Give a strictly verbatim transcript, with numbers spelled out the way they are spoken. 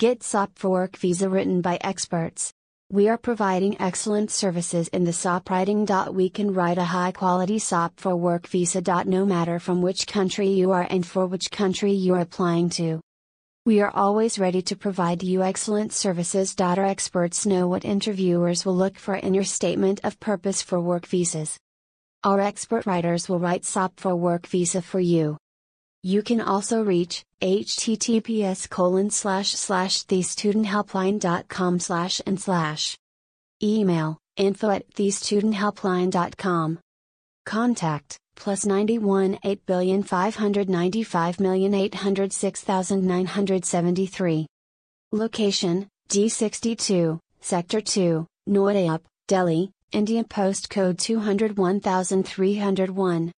Get S O P for Work Visa written by experts. We are providing excellent services in the S O P writing. We can write a high quality S O P for work visa. No matter from which country you are and for which country you are applying to. We are always ready to provide you excellent services. Our experts know what interviewers will look for in your statement of purpose for work visas. Our expert writers will write S O P for work visa for you. You can also reach h t t p s colon slash slash the student helpline dot com slash and slash. Email info at the student helpline dot com. Contact plus nine one eight five nine five eight zero six nine seven three. Location D sixty-two, Sector two, Noida, Delhi, India. Postcode two oh one three oh one.